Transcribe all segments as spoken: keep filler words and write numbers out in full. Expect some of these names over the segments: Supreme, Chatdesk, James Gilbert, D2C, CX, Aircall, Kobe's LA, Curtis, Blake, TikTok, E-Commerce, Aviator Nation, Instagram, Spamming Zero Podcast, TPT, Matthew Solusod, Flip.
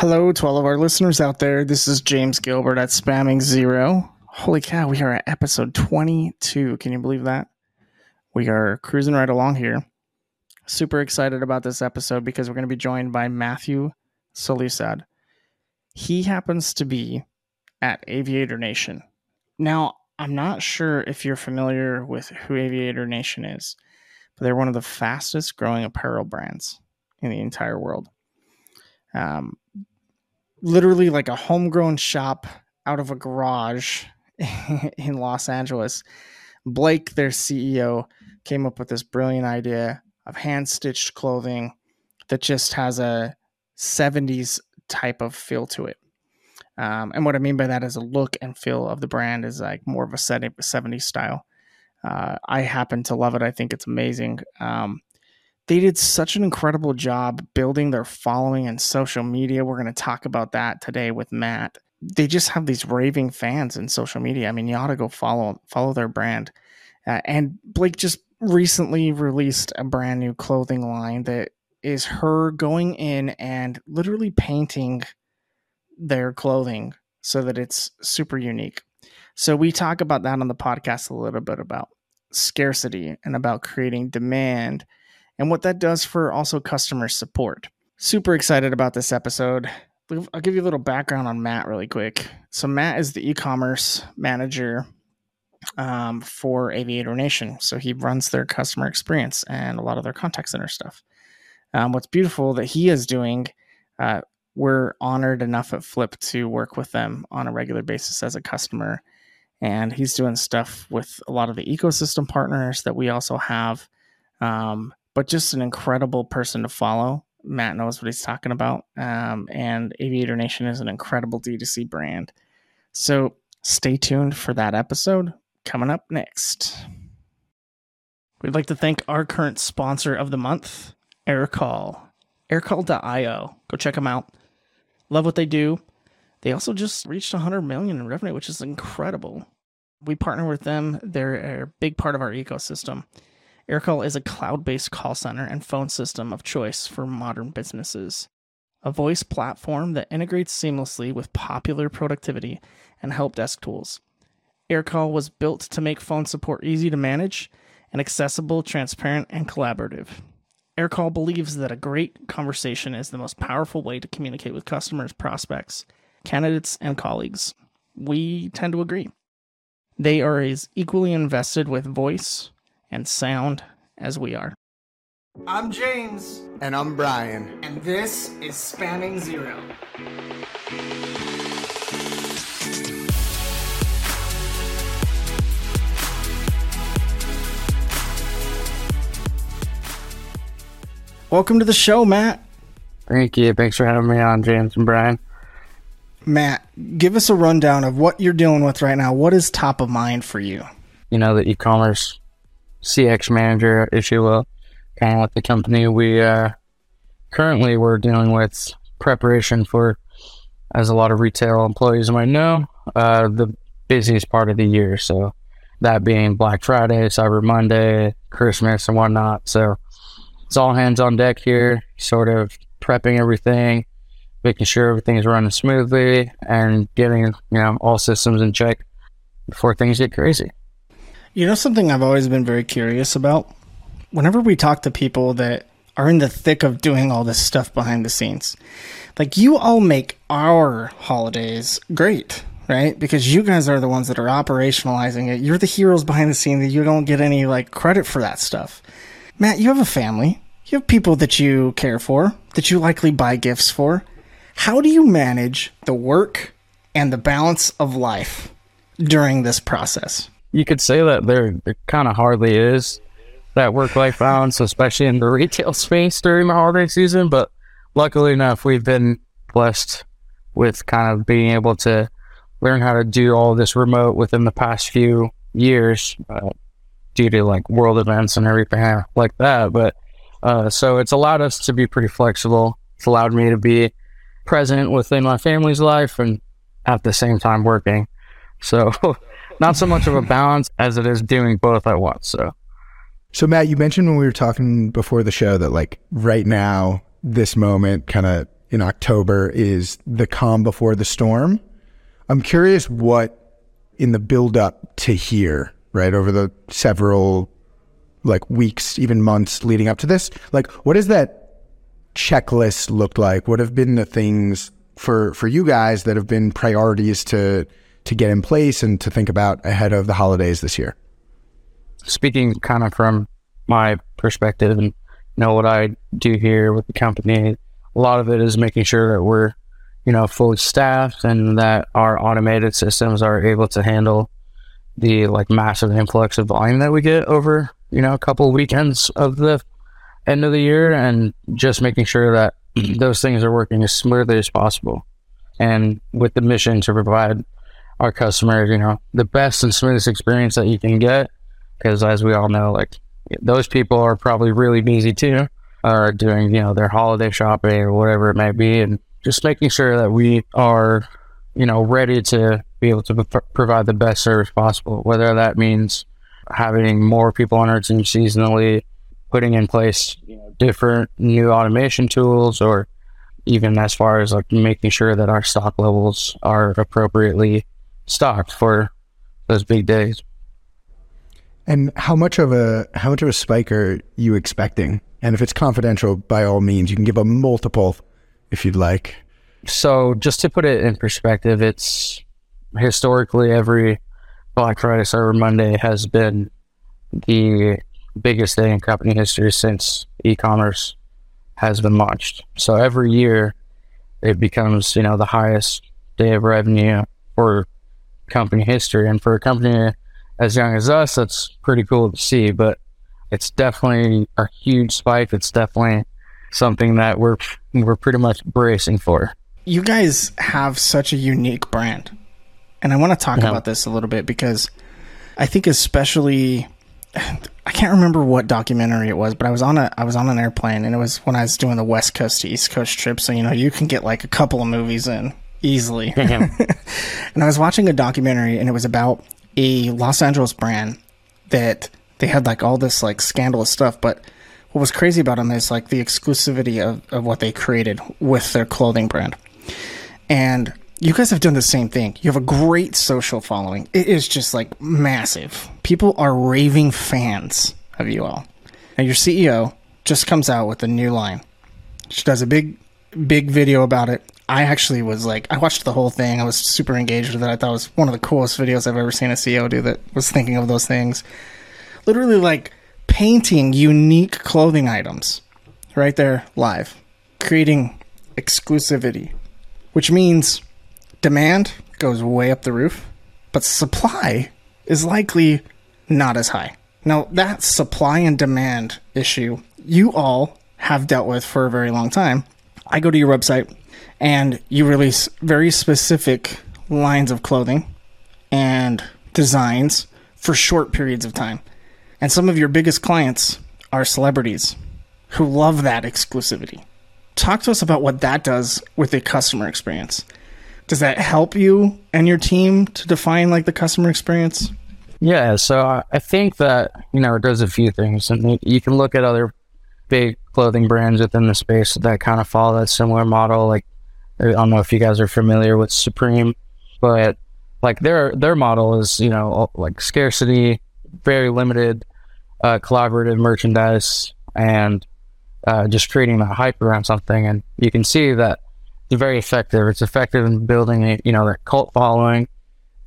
Hello to all of our listeners out there. This is James Gilbert at Spamming Zero. Holy cow, we are at episode twenty-two. Can you believe that? We are cruising right along here. Super excited about this episode because we're going to be joined by Matthew Solusod. He happens to be at Aviator Nation. Now, I'm not sure if you're familiar with who Aviator Nation is, but they're one of the fastest growing apparel brands in the entire world. Um, literally like a homegrown shop out of a garage in Los Angeles. Blake, their C E O, came up with this brilliant idea of hand-stitched clothing that just has a seventies type of feel to it. Um, and what I mean by that is a look and feel of the brand is like more of a seventies style. Uh, I happen to love it. I think it's amazing. Um, They did such an incredible job building their following and social media. We're going to talk about that today with Matt. They just have these raving fans in social media. I mean, you ought to go follow follow their brand. Uh, and Blake just recently released a brand new clothing line that is her going in and literally painting their clothing so that it's super unique. So we talk about that on the podcast a little bit about scarcity and about creating demand and what that does for also customer support. Super excited about this episode. I'll give you a little background on Matt really quick. So Matt is the e-commerce manager um, for Aviator Nation. So he runs their customer experience and a lot of their contact center stuff. Um, what's beautiful that he is doing, uh, we're honored enough at Flip to work with them on a regular basis as a customer. And he's doing stuff with a lot of the ecosystem partners that we also have. Um, But just an incredible person to follow. Matt knows what he's talking about. Um, and Aviator Nation is an incredible D two C brand. So stay tuned for that episode coming up next. We'd like to thank our current sponsor of the month, Aircall. Aircall dot io. Go check them out. Love what they do. They also just reached one hundred million in revenue, which is incredible. We partner with them. They're a big part of our ecosystem. Aircall is a cloud-based call center and phone system of choice for modern businesses. A voice platform that integrates seamlessly with popular productivity and help desk tools. Aircall was built to make phone support easy to manage and accessible, transparent, and collaborative. Aircall believes that a great conversation is the most powerful way to communicate with customers, prospects, candidates, and colleagues. We tend to agree. They are as equally invested with voice and sound as we are. I'm James. And I'm Brian. And this is Spamming Zero. Welcome to the show, Matt. Thank you. Thanks for having me on, James and Brian. Matt, give us a rundown of what you're dealing with right now. What is top of mind for you? You know, the e-commerce C X manager, if you will, kind of with the company. We uh, currently we're dealing with preparation for, as a lot of retail employees might know, uh, the busiest part of the year. So that being Black Friday, Cyber Monday, Christmas, and whatnot. So it's all hands on deck here, sort of prepping everything, making sure everything's running smoothly, and getting you know all systems in check before things get crazy. You know, something I've always been very curious about, whenever we talk to people that are in the thick of doing all this stuff behind the scenes, like you all make our holidays great, right? Because you guys are the ones that are operationalizing it. You're the heroes behind the scene that you don't get any like credit for that stuff. Matt, you have a family. You have people that you care for, that you likely buy gifts for. How do you manage the work and the balance of life during this process? You could say that there, there kind of hardly is that work-life balance, especially in the retail space during the holiday season. But luckily enough, we've been blessed with kind of being able to learn how to do all this remote within the past few years uh, due to like world events and everything like that. But uh, so it's allowed us to be pretty flexible. It's allowed me to be present within my family's life and at the same time working. So not so much of a balance as it is doing both at once. So, so Matt, you mentioned when we were talking before the show that like right now, this moment kind of in October is The Calm Before the Storm. I'm curious what in the build up to here, right, over the several like weeks, even months leading up to this, like what does that checklist look like? What have been the things for, for you guys that have been priorities to, to get in place and to think about ahead of the holidays this year? Speaking kind of from my perspective and you know what I do here with the company, a lot of it is making sure that we're, you know, fully staffed and that our automated systems are able to handle the like massive influx of volume that we get over, you know, a couple of weekends of the end of the year, and just making sure that those things are working as smoothly as possible. And with the mission to provide our customers, you know, the best and smoothest experience that you can get. Because as we all know, like those people are probably really busy too, or doing, you know, their holiday shopping or whatever it might be. And just making sure that we are, you know, ready to be able to p- provide the best service possible, whether that means having more people on our team seasonally, putting in place, you know, different new automation tools, or even as far as like making sure that our stock levels are appropriately stocked for those big days. And how much of a how much of a spike are you expecting? And if it's confidential, by all means, you can give a multiple if you'd like. So just to put it in perspective, it's historically every Black Friday, Cyber Monday has been the biggest day in company history since e-commerce has been launched. So every year it becomes, you know, the highest day of revenue for company history. And for a company as young as us, that's pretty cool to see, but it's definitely a huge spike. It's definitely something that we're we're pretty much bracing for. You guys have such a unique brand. And I want to talk yeah. about this a little bit, because I think especially, I can't remember what documentary it was, but I was on a I was on an airplane, and it was when I was doing the West Coast to East Coast trip. So, you know, you can get like a couple of movies in easily. And I was watching a documentary, and it was about a Los Angeles brand that they had like all this like scandalous stuff. But what was crazy about them is like the exclusivity of, of what they created with their clothing brand. And you guys have done the same thing. You have a great social following. It is just like massive. People are raving fans of you all. And your C E O just comes out with a new line. She does a big, big video about it. I actually was like, I watched the whole thing. I was super engaged with it. I thought it was one of the coolest videos I've ever seen a C E O do that was thinking of those things. Literally like painting unique clothing items right there live, creating exclusivity, which means demand goes way up the roof, but supply is likely not as high. Now, that supply and demand issue you all have dealt with for a very long time. I go to your website and you release very specific lines of clothing and designs for short periods of time. And some of your biggest clients are celebrities who love that exclusivity. Talk to us about what that does with the customer experience. Does that help you and your team to define like the customer experience? Yeah, so I think that, you know, it does a few things. And you can look at other big clothing brands within the space that kind of follow that similar model. Like, I don't know if you guys are familiar with Supreme, but like their their model is, you know, like scarcity, very limited uh, collaborative merchandise, and uh, just creating that hype around something. And you can see that it's very effective. It's effective in building, you know, that cult following.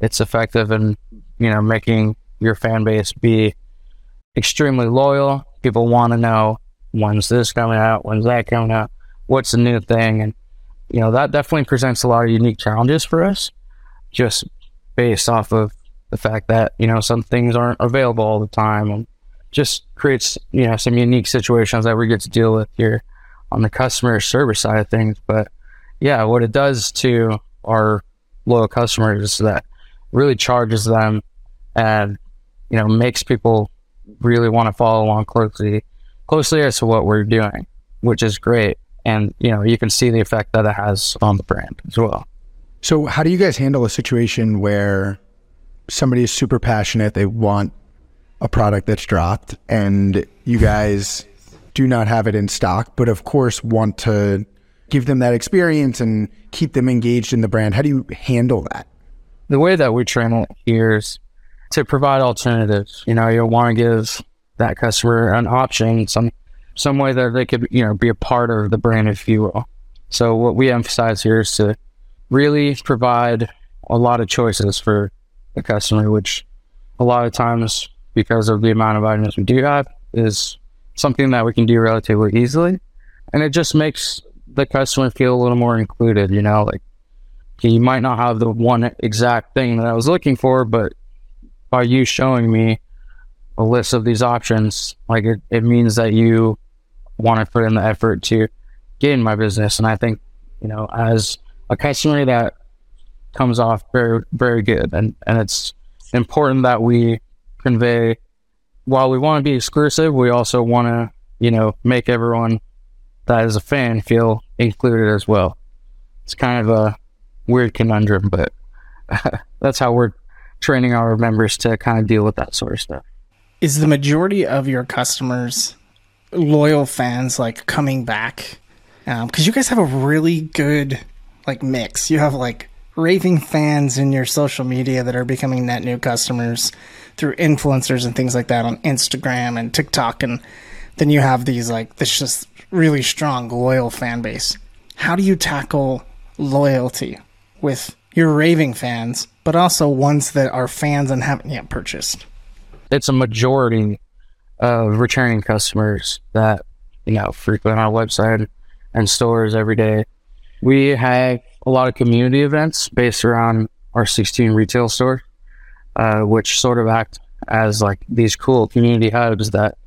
It's effective in, you know, making your fan base be extremely loyal. People want to know, when's this coming out? When's that coming out? What's the new thing? And, you know, that definitely presents a lot of unique challenges for us, just based off of the fact that, you know, some things aren't available all the time, and just creates, you know, some unique situations that we get to deal with here on the customer service side of things. But yeah, what it does to our loyal customers is that really charges them and, you know, makes people really want to follow along closely, closely as to what we're doing, which is great. And, you know, you can see the effect that it has on the brand as well. So how do you guys handle a situation where somebody is super passionate, they want a product that's dropped, and you guys do not have it in stock, but of course want to give them that experience and keep them engaged in the brand? How do you handle that? The way that we train it here is to provide alternatives. You know, you'll want to give that customer an option, some some way that they could, you know, be a part of the brand, if you will. So what we emphasize here is to really provide a lot of choices for the customer, which a lot of times, because of the amount of items we do have, is something that we can do relatively easily. And it just makes the customer feel a little more included, you know, like, you might not have the one exact thing that I was looking for, but by you showing me a list of these options, like, it, it means that you want to put in the effort to gain my business. And I think, you know, as a customer, that comes off very, very good. And, and it's important that we convey, while we want to be exclusive, we also want to, you know, make everyone that is a fan feel included as well. It's kind of a weird conundrum, but uh, that's how we're training our members to kind of deal with that sort of stuff. Is the majority of your customers loyal fans, like, coming back? Um, 'cause you guys have a really good, like, mix. You have, like, raving fans in your social media that are becoming net new customers through influencers and things like that on Instagram and TikTok, and then you have these, like, this just really strong loyal fan base. How do you tackle loyalty with your raving fans, but also ones that are fans and haven't yet purchased? It's a majority of returning customers that, you know, frequent our website and stores every day. We have a lot of community events based around our sixteen retail stores, uh, which sort of act as like these cool community hubs that,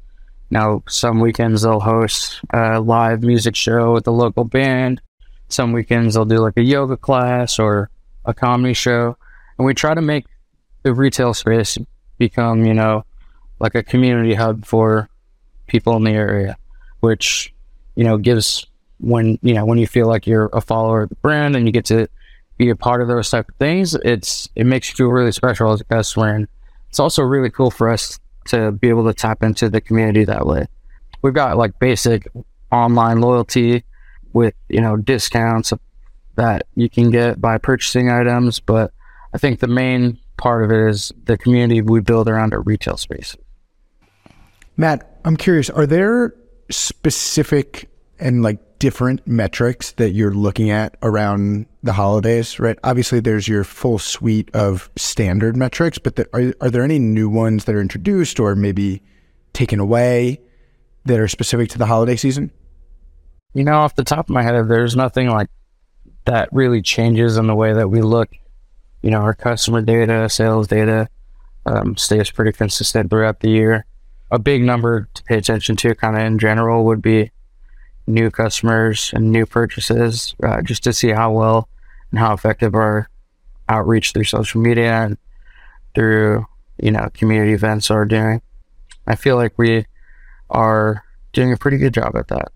you know, some weekends they'll host a live music show with the local band. Some weekends they'll do like a yoga class or a comedy show. And we try to make the retail space become, you know, like a community hub for people in the area, which, you know, gives, when, you know, when you feel like you're a follower of the brand and you get to be a part of those type of things, it's, it makes you feel really special as a customer. And it's also really cool for us to be able to tap into the community that way. We've got like basic online loyalty with, you know, discounts that you can get by purchasing items. But I think the main part of it is the community we build around our retail space. Matt, I'm curious, are there specific and like different metrics that you're looking at around the holidays, right? Obviously there's your full suite of standard metrics, but the, are, are there any new ones that are introduced or maybe taken away that are specific to the holiday season? You know, off the top of my head, there's nothing like that really changes in the way that we look. You know, our customer data, sales data, um, stays pretty consistent throughout the year. A big number to pay attention to kind of in general would be new customers and new purchases, uh, just to see how well and how effective our outreach through social media and through, you know, community events are doing. I feel like we are doing a pretty good job at that.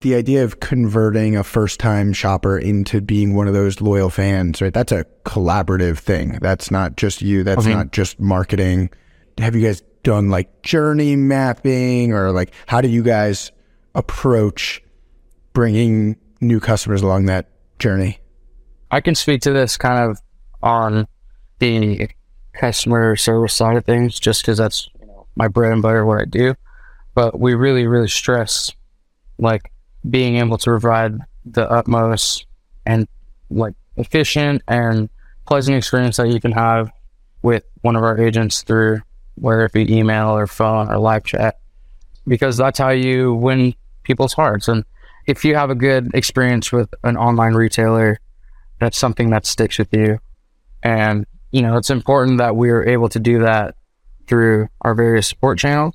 The idea of converting a first-time shopper into being one of those loyal fans, right? That's a collaborative thing. That's not just you. That's okay. Not just marketing. Have you guys done like journey mapping, or like how do you guys approach bringing new customers along that journey? I can speak to this kind of on the customer service side of things, just because that's, you know, my bread and butter, what I do. But we really, really stress like being able to provide the utmost and like efficient and pleasant experience that you can have with one of our agents through whether it be email or phone or live chat, because that's how you win people's hearts. And if you have a good experience with an online retailer, that's something that sticks with you. And, you know, it's important that we're able to do that through our various support channels,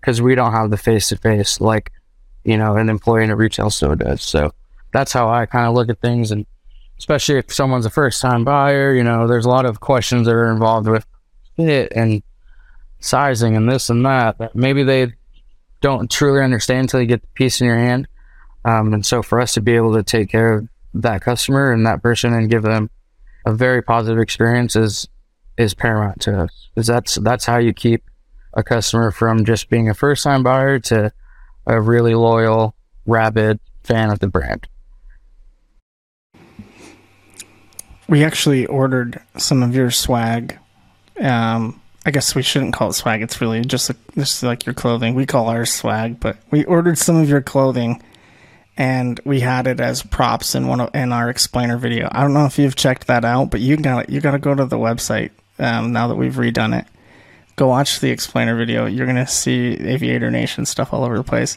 because we don't have the face-to-face like, you know, an employee in a retail store does. So that's how I kind of look at things. And especially if someone's a first-time buyer, you know, there's a lot of questions that are involved with fit and sizing and this and that, that maybe they don't truly understand until you get the piece in your hand. Um, and so for us to be able to take care of that customer and that person and give them a very positive experience is, is paramount to us. Because that's, that's how you keep a customer from just being a first-time buyer to a really loyal, rabid fan of the brand. we actually ordered some of your swag. Um, I guess we shouldn't call it swag. It's really just, a, just like your clothing. We call ours swag, but we ordered some of your clothing, and we had it as props in one of, in our explainer video. I don't know if you've checked that out, but you got you got to go to the website um, now that we've redone it. Go watch the explainer video. You're gonna see Aviator Nation stuff all over the place.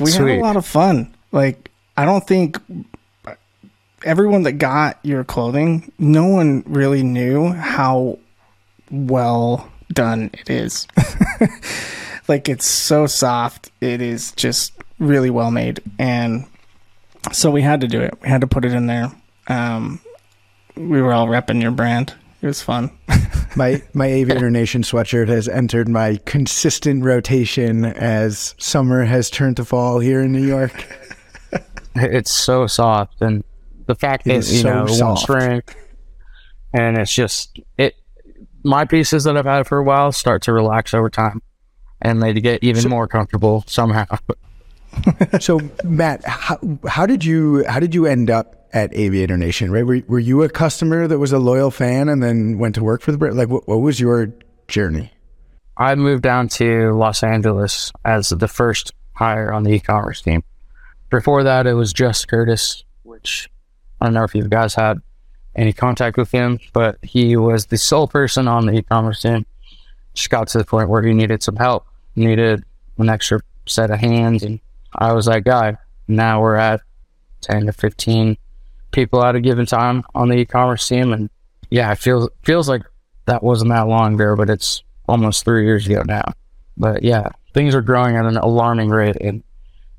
We Sweet. had a lot of fun. Like, I don't think everyone that got your clothing, no one really knew how well done it is. Like, it's so soft. It is just really well made. And so we had to do it. We had to put it in there. Um, we were all repping your brand. It was fun. my my Aviator Nation sweatshirt has entered my consistent rotation as summer has turned to fall here in New York. It's so soft, and the fact it that you so know soft. Won't shrink, and it's just it. My pieces that I've had for a while start to relax over time, and they get even so, more comfortable somehow. So Matt, how how did you how did you end up at Aviator Nation, right? Were, were you a customer that was a loyal fan and then went to work for the brand? Like, what, what was your journey? I moved down to Los Angeles as the first hire on the e-commerce team. Before that, it was just Curtis, which I don't know if you guys had any contact with him, but he was the sole person on the e-commerce team. Just got to the point where he needed some help, needed an extra set of hands, and I was that guy. Now we're at ten to fifteen people at a given time on the e-commerce team, and yeah, it feels feels like that wasn't that long there, but it's almost three years ago now. But yeah, things are growing at an alarming rate, and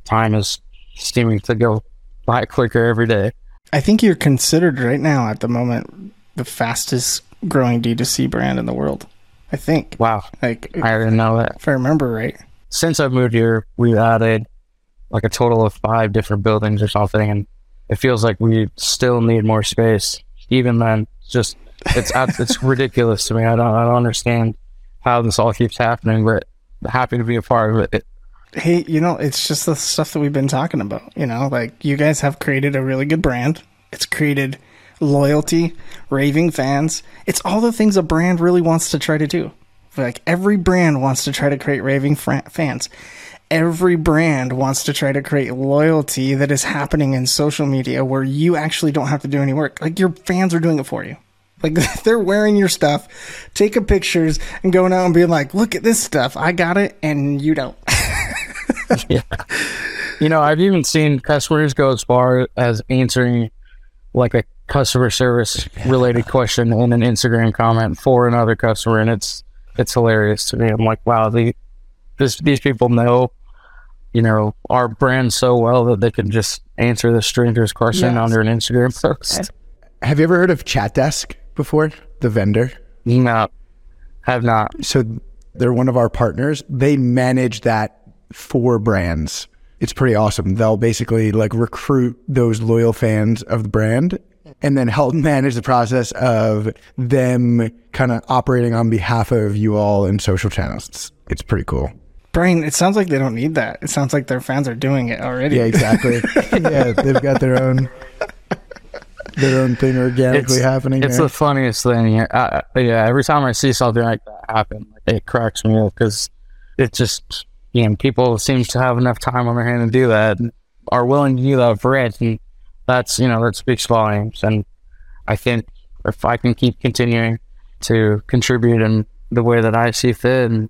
time is seeming to go by quicker every day. I think you're considered right now at the moment the fastest growing D two C brand in the world. I think. Wow. Like, I didn't know that. If I remember right. Since I've moved here, we've added like a total of five different buildings or something, and it feels like we still need more space. Even then, just it's it's ridiculous to me. I don't I don't understand how this all keeps happening, but happy to be a part of it. Hey, you know, it's just the stuff that we've been talking about. You know, like, you guys have created a really good brand. It's created loyalty, raving fans. It's all the things a brand really wants to try to do. Like, every brand wants to try to create raving fr- fans. Every brand wants to try to create loyalty that is happening in social media where you actually don't have to do any work. Like, your fans are doing it for you. Like, they're wearing your stuff, taking pictures, and going out and being like, look at this stuff. I got it, and you don't. Yeah. You know, I've even seen customers go as far as answering, like, a customer service-related question in an Instagram comment for another customer, and it's it's hilarious to me. I'm like, wow, the, this, these people know, you know, our brand so well that they can just answer the stranger's question yes. under an Instagram post. Have you ever heard of Chatdesk before? The vendor? No, have not. So they're one of our partners. They manage that for brands. It's pretty awesome. They'll basically like recruit those loyal fans of the brand and then help manage the process of them kind of operating on behalf of you all in social channels. It's, it's pretty cool. Brian, it sounds like they don't need that. It sounds like their fans are doing it already. Yeah, exactly. Yeah, they've got their own their own thing organically it's, happening. It's there. The funniest thing. I, I, yeah, every time I see something like that happen, like, it cracks me up because it just, you know, people seem to have enough time on their hand to do that, and are willing to do that for it. And that's, you know, that speaks volumes. And I think if I can keep continuing to contribute in the way that I see fit, and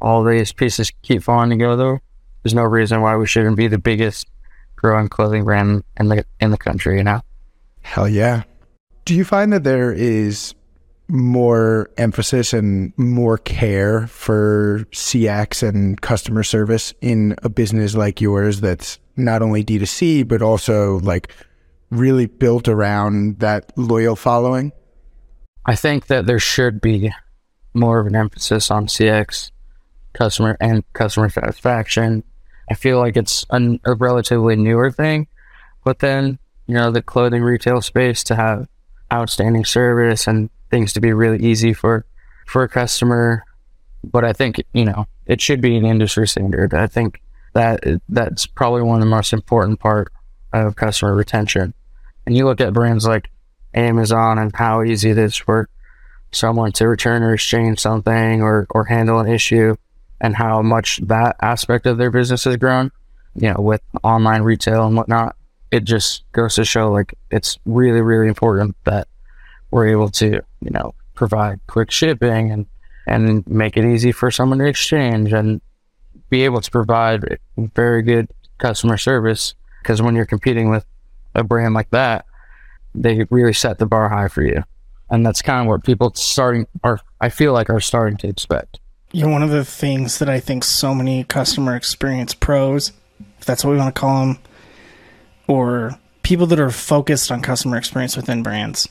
all these pieces keep falling together, there's no reason why we shouldn't be the biggest growing clothing brand in the in the country, you know? Hell yeah. Do you find that there is more emphasis and more care for C X and customer service in a business like yours that's not only D two C, but also like really built around that loyal following? I think that there should be more of an emphasis on C X. Customer and customer satisfaction. I feel like it's an, a relatively newer thing, but then, you know, the clothing retail space to have outstanding service and things to be really easy for, for a customer. But I think, you know, it should be an industry standard. I think that that's probably one of the most important part of customer retention. And you look at brands like Amazon and how easy it is for someone to return or exchange something or, or handle an issue, and how much that aspect of their business has grown, you know, with online retail and whatnot. It just goes to show, like, it's really, really important that we're able to, you know, provide quick shipping and, and make it easy for someone to exchange and be able to provide very good customer service. Because when you're competing with a brand like that, they really set the bar high for you. And that's kind of what people starting are, I feel like, are starting to expect. You know, one of the things that I think so many customer experience pros, if that's what we want to call them, or people that are focused on customer experience within brands,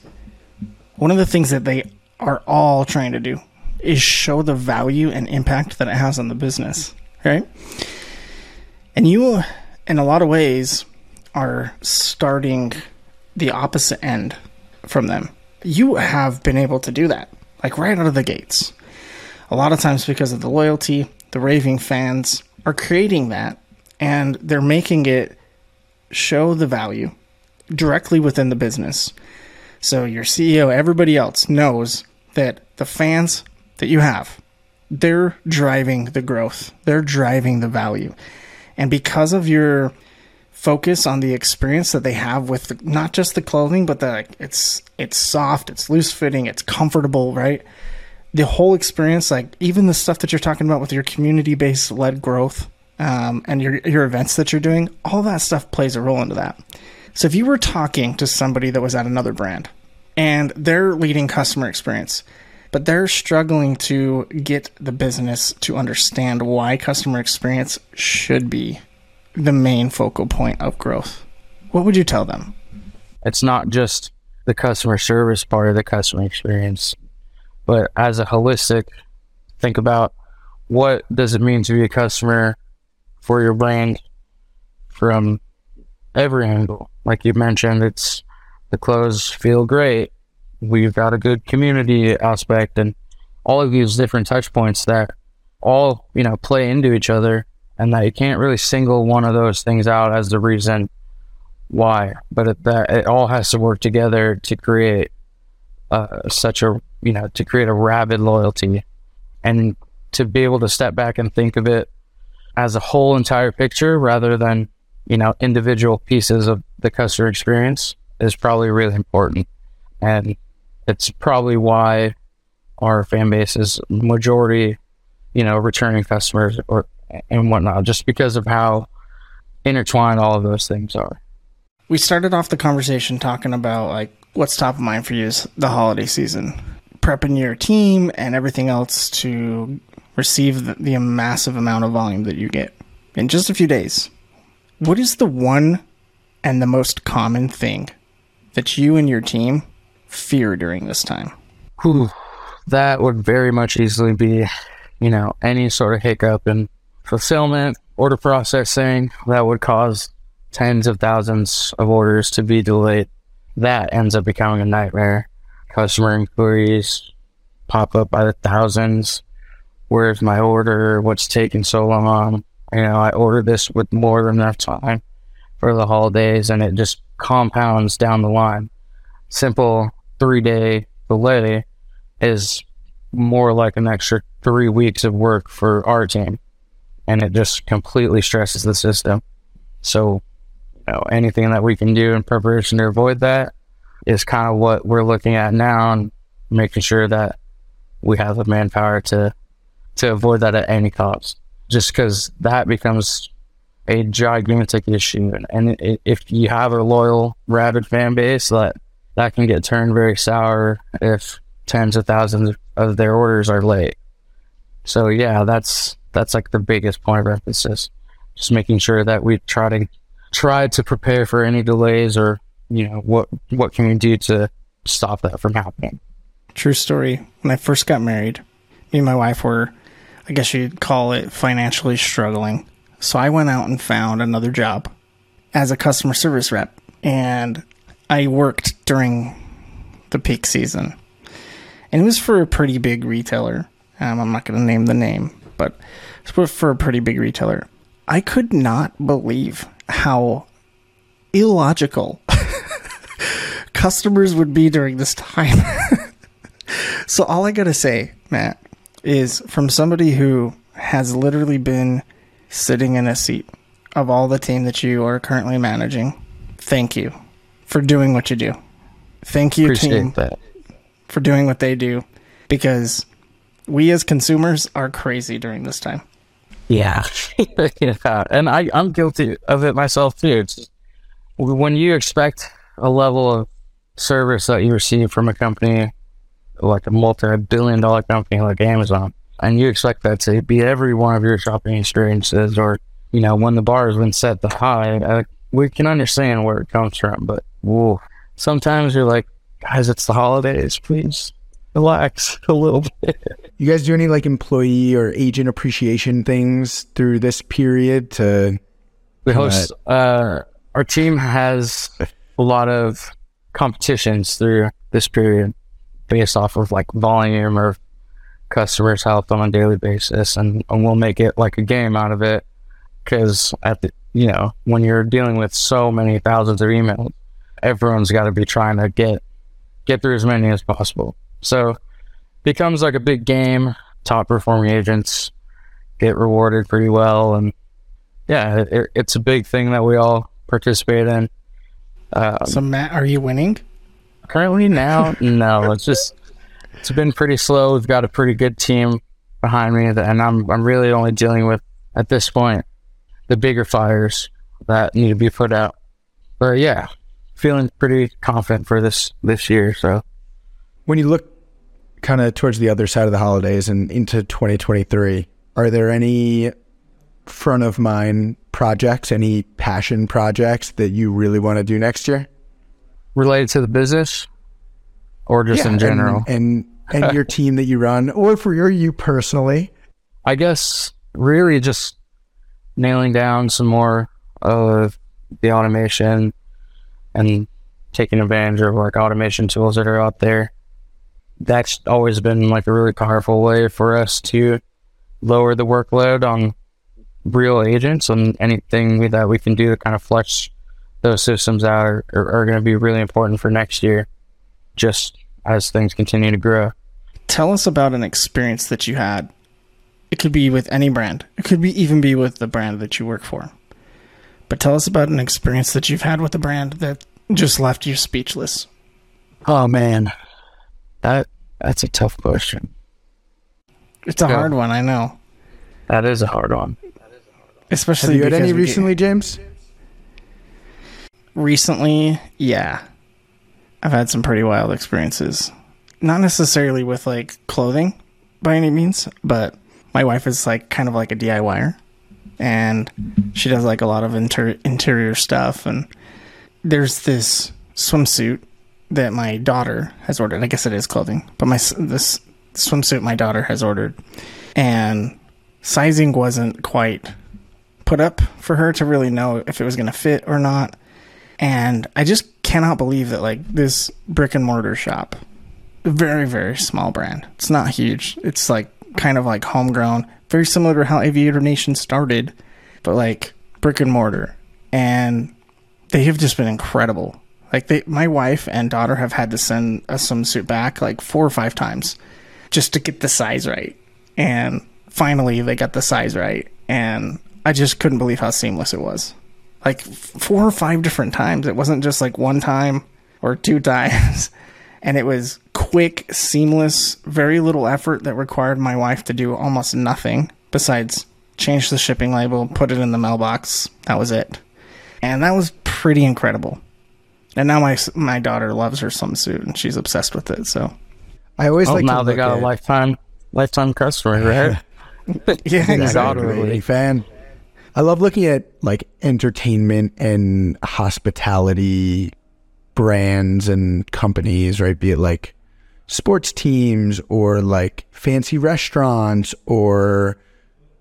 one of the things that they are all trying to do is show the value and impact that it has on the business, right? And you, in a lot of ways, are starting the opposite end from them. You have been able to do that, like right out of the gates. A lot of times because of the loyalty, the raving fans are creating that, and they're making it show the value directly within the business. So your C E O, everybody else knows that the fans that you have, they're driving the growth. They're driving the value. And because of your focus on the experience that they have with the, not just the clothing, but the, it's it's soft, it's loose fitting, it's comfortable, right? The whole experience, like even the stuff that you're talking about with your community-based led growth um, and your your events that you're doing, all that stuff plays a role into that. So if you were talking to somebody that was at another brand and they're leading customer experience, but they're struggling to get the business to understand why customer experience should be the main focal point of growth, what would you tell them? It's not just the customer service part of the customer experience, but as a holistic, think about what does it mean to be a customer for your brand from every angle. Like you mentioned, it's the clothes feel great. We've got a good community aspect and all of these different touch points that all, you know, play into each other, and that you can't really single one of those things out as the reason why, but it, that it all has to work together to create uh, such a, you know, to create a rabid loyalty, and to be able to step back and think of it as a whole entire picture rather than, you know, individual pieces of the customer experience is probably really important. And it's probably why our fan base is majority, you know, returning customers or and whatnot, just because of how intertwined all of those things are. We started off the conversation talking about, like, what's top of mind for you is the holiday season, prepping your team and everything else to receive the, the massive amount of volume that you get in just a few days. What is the one and the most common thing that you and your team fear during this time? Ooh, that would very much easily be, you know, any sort of hiccup in fulfillment, order processing, that would cause tens of thousands of orders to be delayed. That ends up becoming a nightmare. Customer inquiries pop up by the thousands. Where's my order? What's taking so long? You know, I ordered this with more than enough time for the holidays, and it just compounds down the line. Simple three-day delay is more like an extra three weeks of work for our team. And it just completely stresses the system. So, you know, anything that we can do in preparation to avoid that is kind of what we're looking at now, and making sure that we have the manpower to to avoid that at any cost. Just because that becomes a gigantic issue. And it, if you have a loyal, rabid fan base, that, that can get turned very sour if tens of thousands of their orders are late. So, yeah, that's... That's like the biggest point of emphasis, just making sure that we try to try to prepare for any delays, or, you know, what what can we do to stop that from happening. True story. When I first got married, me and my wife were, I guess you'd call it, financially struggling. So I went out and found another job as a customer service rep, and I worked during the peak season, and it was for a pretty big retailer. Um, I'm not going to name the name, but for a pretty big retailer. I could not believe how illogical customers would be during this time. So all I gotta say, Matt, is from somebody who has literally been sitting in a seat of all the team that you are currently managing, thank you for doing what you do. Thank you, Appreciate team, that. for doing what they do, because we as consumers are crazy during this time. Yeah. yeah. And I, I'm guilty of it myself, too. It's just, when you expect a level of service that you receive from a company, like a multi-billion dollar company like Amazon, and you expect that to be every one of your shopping experiences, or, you know, when the bar has been set the high, uh, we can understand where it comes from, but whoa, sometimes you're like, guys, it's the holidays, please relax a little bit. You guys do any like employee or agent appreciation things through this period? To we host, uh, uh, our team has a lot of competitions through this period based off of like volume or customers' health on a daily basis, and, and we'll make it like a game out of it, because at the, you know, when you're dealing with so many thousands of emails, everyone's got to be trying to get get through as many as possible. So becomes like a big game. Top performing agents get rewarded pretty well, and yeah, it, it's a big thing that we all participate in. Um, so Matt, are you winning? Currently now, no. It's just it's been pretty slow. We've got a pretty good team behind me, and I'm I'm really only dealing with at this point the bigger fires that need to be put out. But yeah, feeling pretty confident for this this year. So when you look kind of towards the other side of the holidays and into twenty twenty-three, are there any front of mind projects, any passion projects that you really want to do next year? Related to the business or just yeah, in general? And and, and your team that you run, or for your, you personally? I guess really just nailing down some more of the automation and taking advantage of like automation tools that are out there. That's always been like a really powerful way for us to lower the workload on real agents, and anything that we can do to kind of flex those systems out are, are, are going to be really important for next year, just as things continue to grow. Tell us about an experience that you had. It could be with any brand. It could be even be with the brand that you work for. But tell us about an experience that you've had with a brand that just left you speechless. Oh, man. That that's a tough question. It's a yeah. hard one, I know. That is a hard one. Especially. Have you had any recently, get... James? Recently, yeah. I've had some pretty wild experiences. Not necessarily with like clothing by any means, but my wife is like kind of like a D I Y er, and she does like a lot of inter- interior stuff, and there's this swimsuit that my daughter has ordered. I guess it is clothing, but my this swimsuit my daughter has ordered, and sizing wasn't quite put up for her to really know if it was going to fit or not. And I just cannot believe that like this brick and mortar shop, very, very small brand. It's not huge. It's like kind of like homegrown, very similar to how Aviator Nation started, but like brick and mortar. And they have just been incredible. Like, they, my wife and daughter have had to send a swimsuit back like four or five times just to get the size right. And finally, they got the size right. And I just couldn't believe how seamless it was. Like, four or five different times. It wasn't just like one time or two times. And it was quick, seamless, very little effort that required my wife to do almost nothing besides change the shipping label, put it in the mailbox. That was it. And that was pretty incredible. And now my my daughter loves her swimsuit, and she's obsessed with it. So I always oh, like now to they got at... a lifetime lifetime customer, right? Yeah, exactly. Fan. I love looking at like entertainment and hospitality brands and companies, right? Be it like sports teams or like fancy restaurants or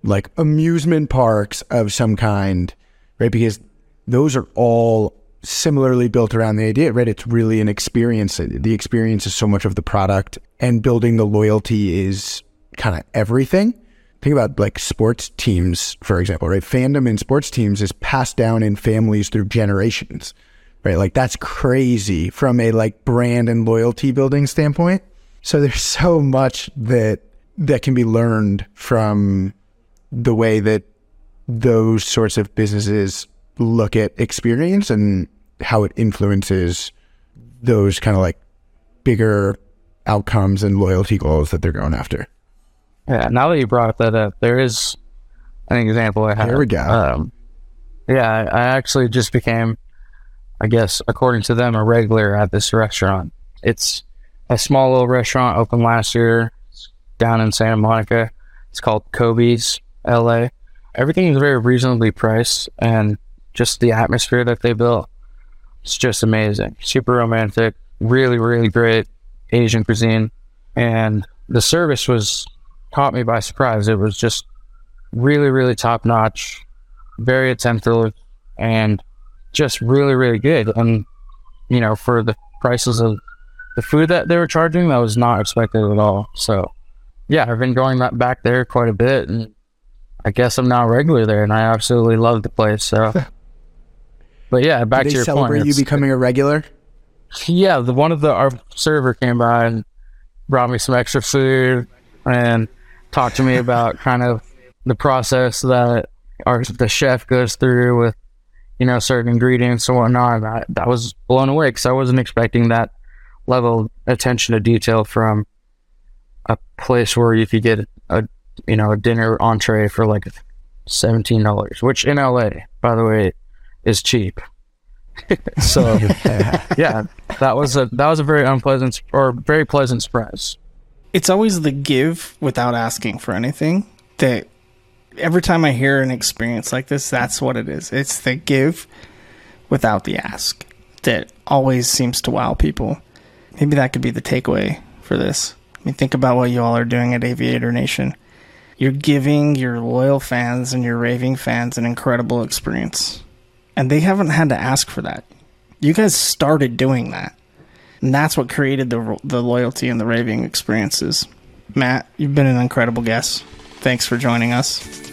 like amusement parks of some kind, right? Because those are all similarly built around the idea, right? It's really an experience. The experience is so much of the product, and building the loyalty is kind of everything. Think about like sports teams, for example, right? Fandom in sports teams is passed down in families through generations, right? Like that's crazy from a like brand and loyalty building standpoint. So there's so much that that can be learned from the way that those sorts of businesses look at experience and how it influences those kind of like bigger outcomes and loyalty goals that they're going after. Yeah. Now that you brought that up, there is an example I have. Here we go. Um, yeah. I actually just became, I guess, according to them, a regular at this restaurant. It's a small little restaurant opened last year down in Santa Monica. It's called Kobe's L A. Everything is very reasonably priced, and just the atmosphere that they built, it's just amazing. Super romantic, really, really great Asian cuisine. And the service was caught me by surprise. It was just really, really top notch, very attentive, and just really, really good. And, you know, for the prices of the food that they were charging, that was not expected at all. So, yeah, I've been going back there quite a bit, and I guess I'm now regular there, and I absolutely love the place. So, but yeah, back to your point. Did they celebrate you becoming a regular? Yeah, the one of the our server came by and brought me some extra food and talked to me about kind of the process that our the chef goes through with, you know, certain ingredients and whatnot. I, I was blown away because I wasn't expecting that level of attention to detail from a place where you could get a you know, a dinner entree for like seventeen dollars, which in L A, by the way, is cheap. So yeah. yeah, that was a, that was a very unpleasant or very pleasant surprise. It's always the give without asking for anything that every time I hear an experience like this, that's what it is. It's the give without the ask that always seems to wow people. Maybe that could be the takeaway for this. I mean, think about what you all are doing at Aviator Nation. You're giving your loyal fans and your raving fans an incredible experience. And they haven't had to ask for that. You guys started doing that. And that's what created the the loyalty and the raving experiences. Matt, you've been an incredible guest. Thanks for joining us.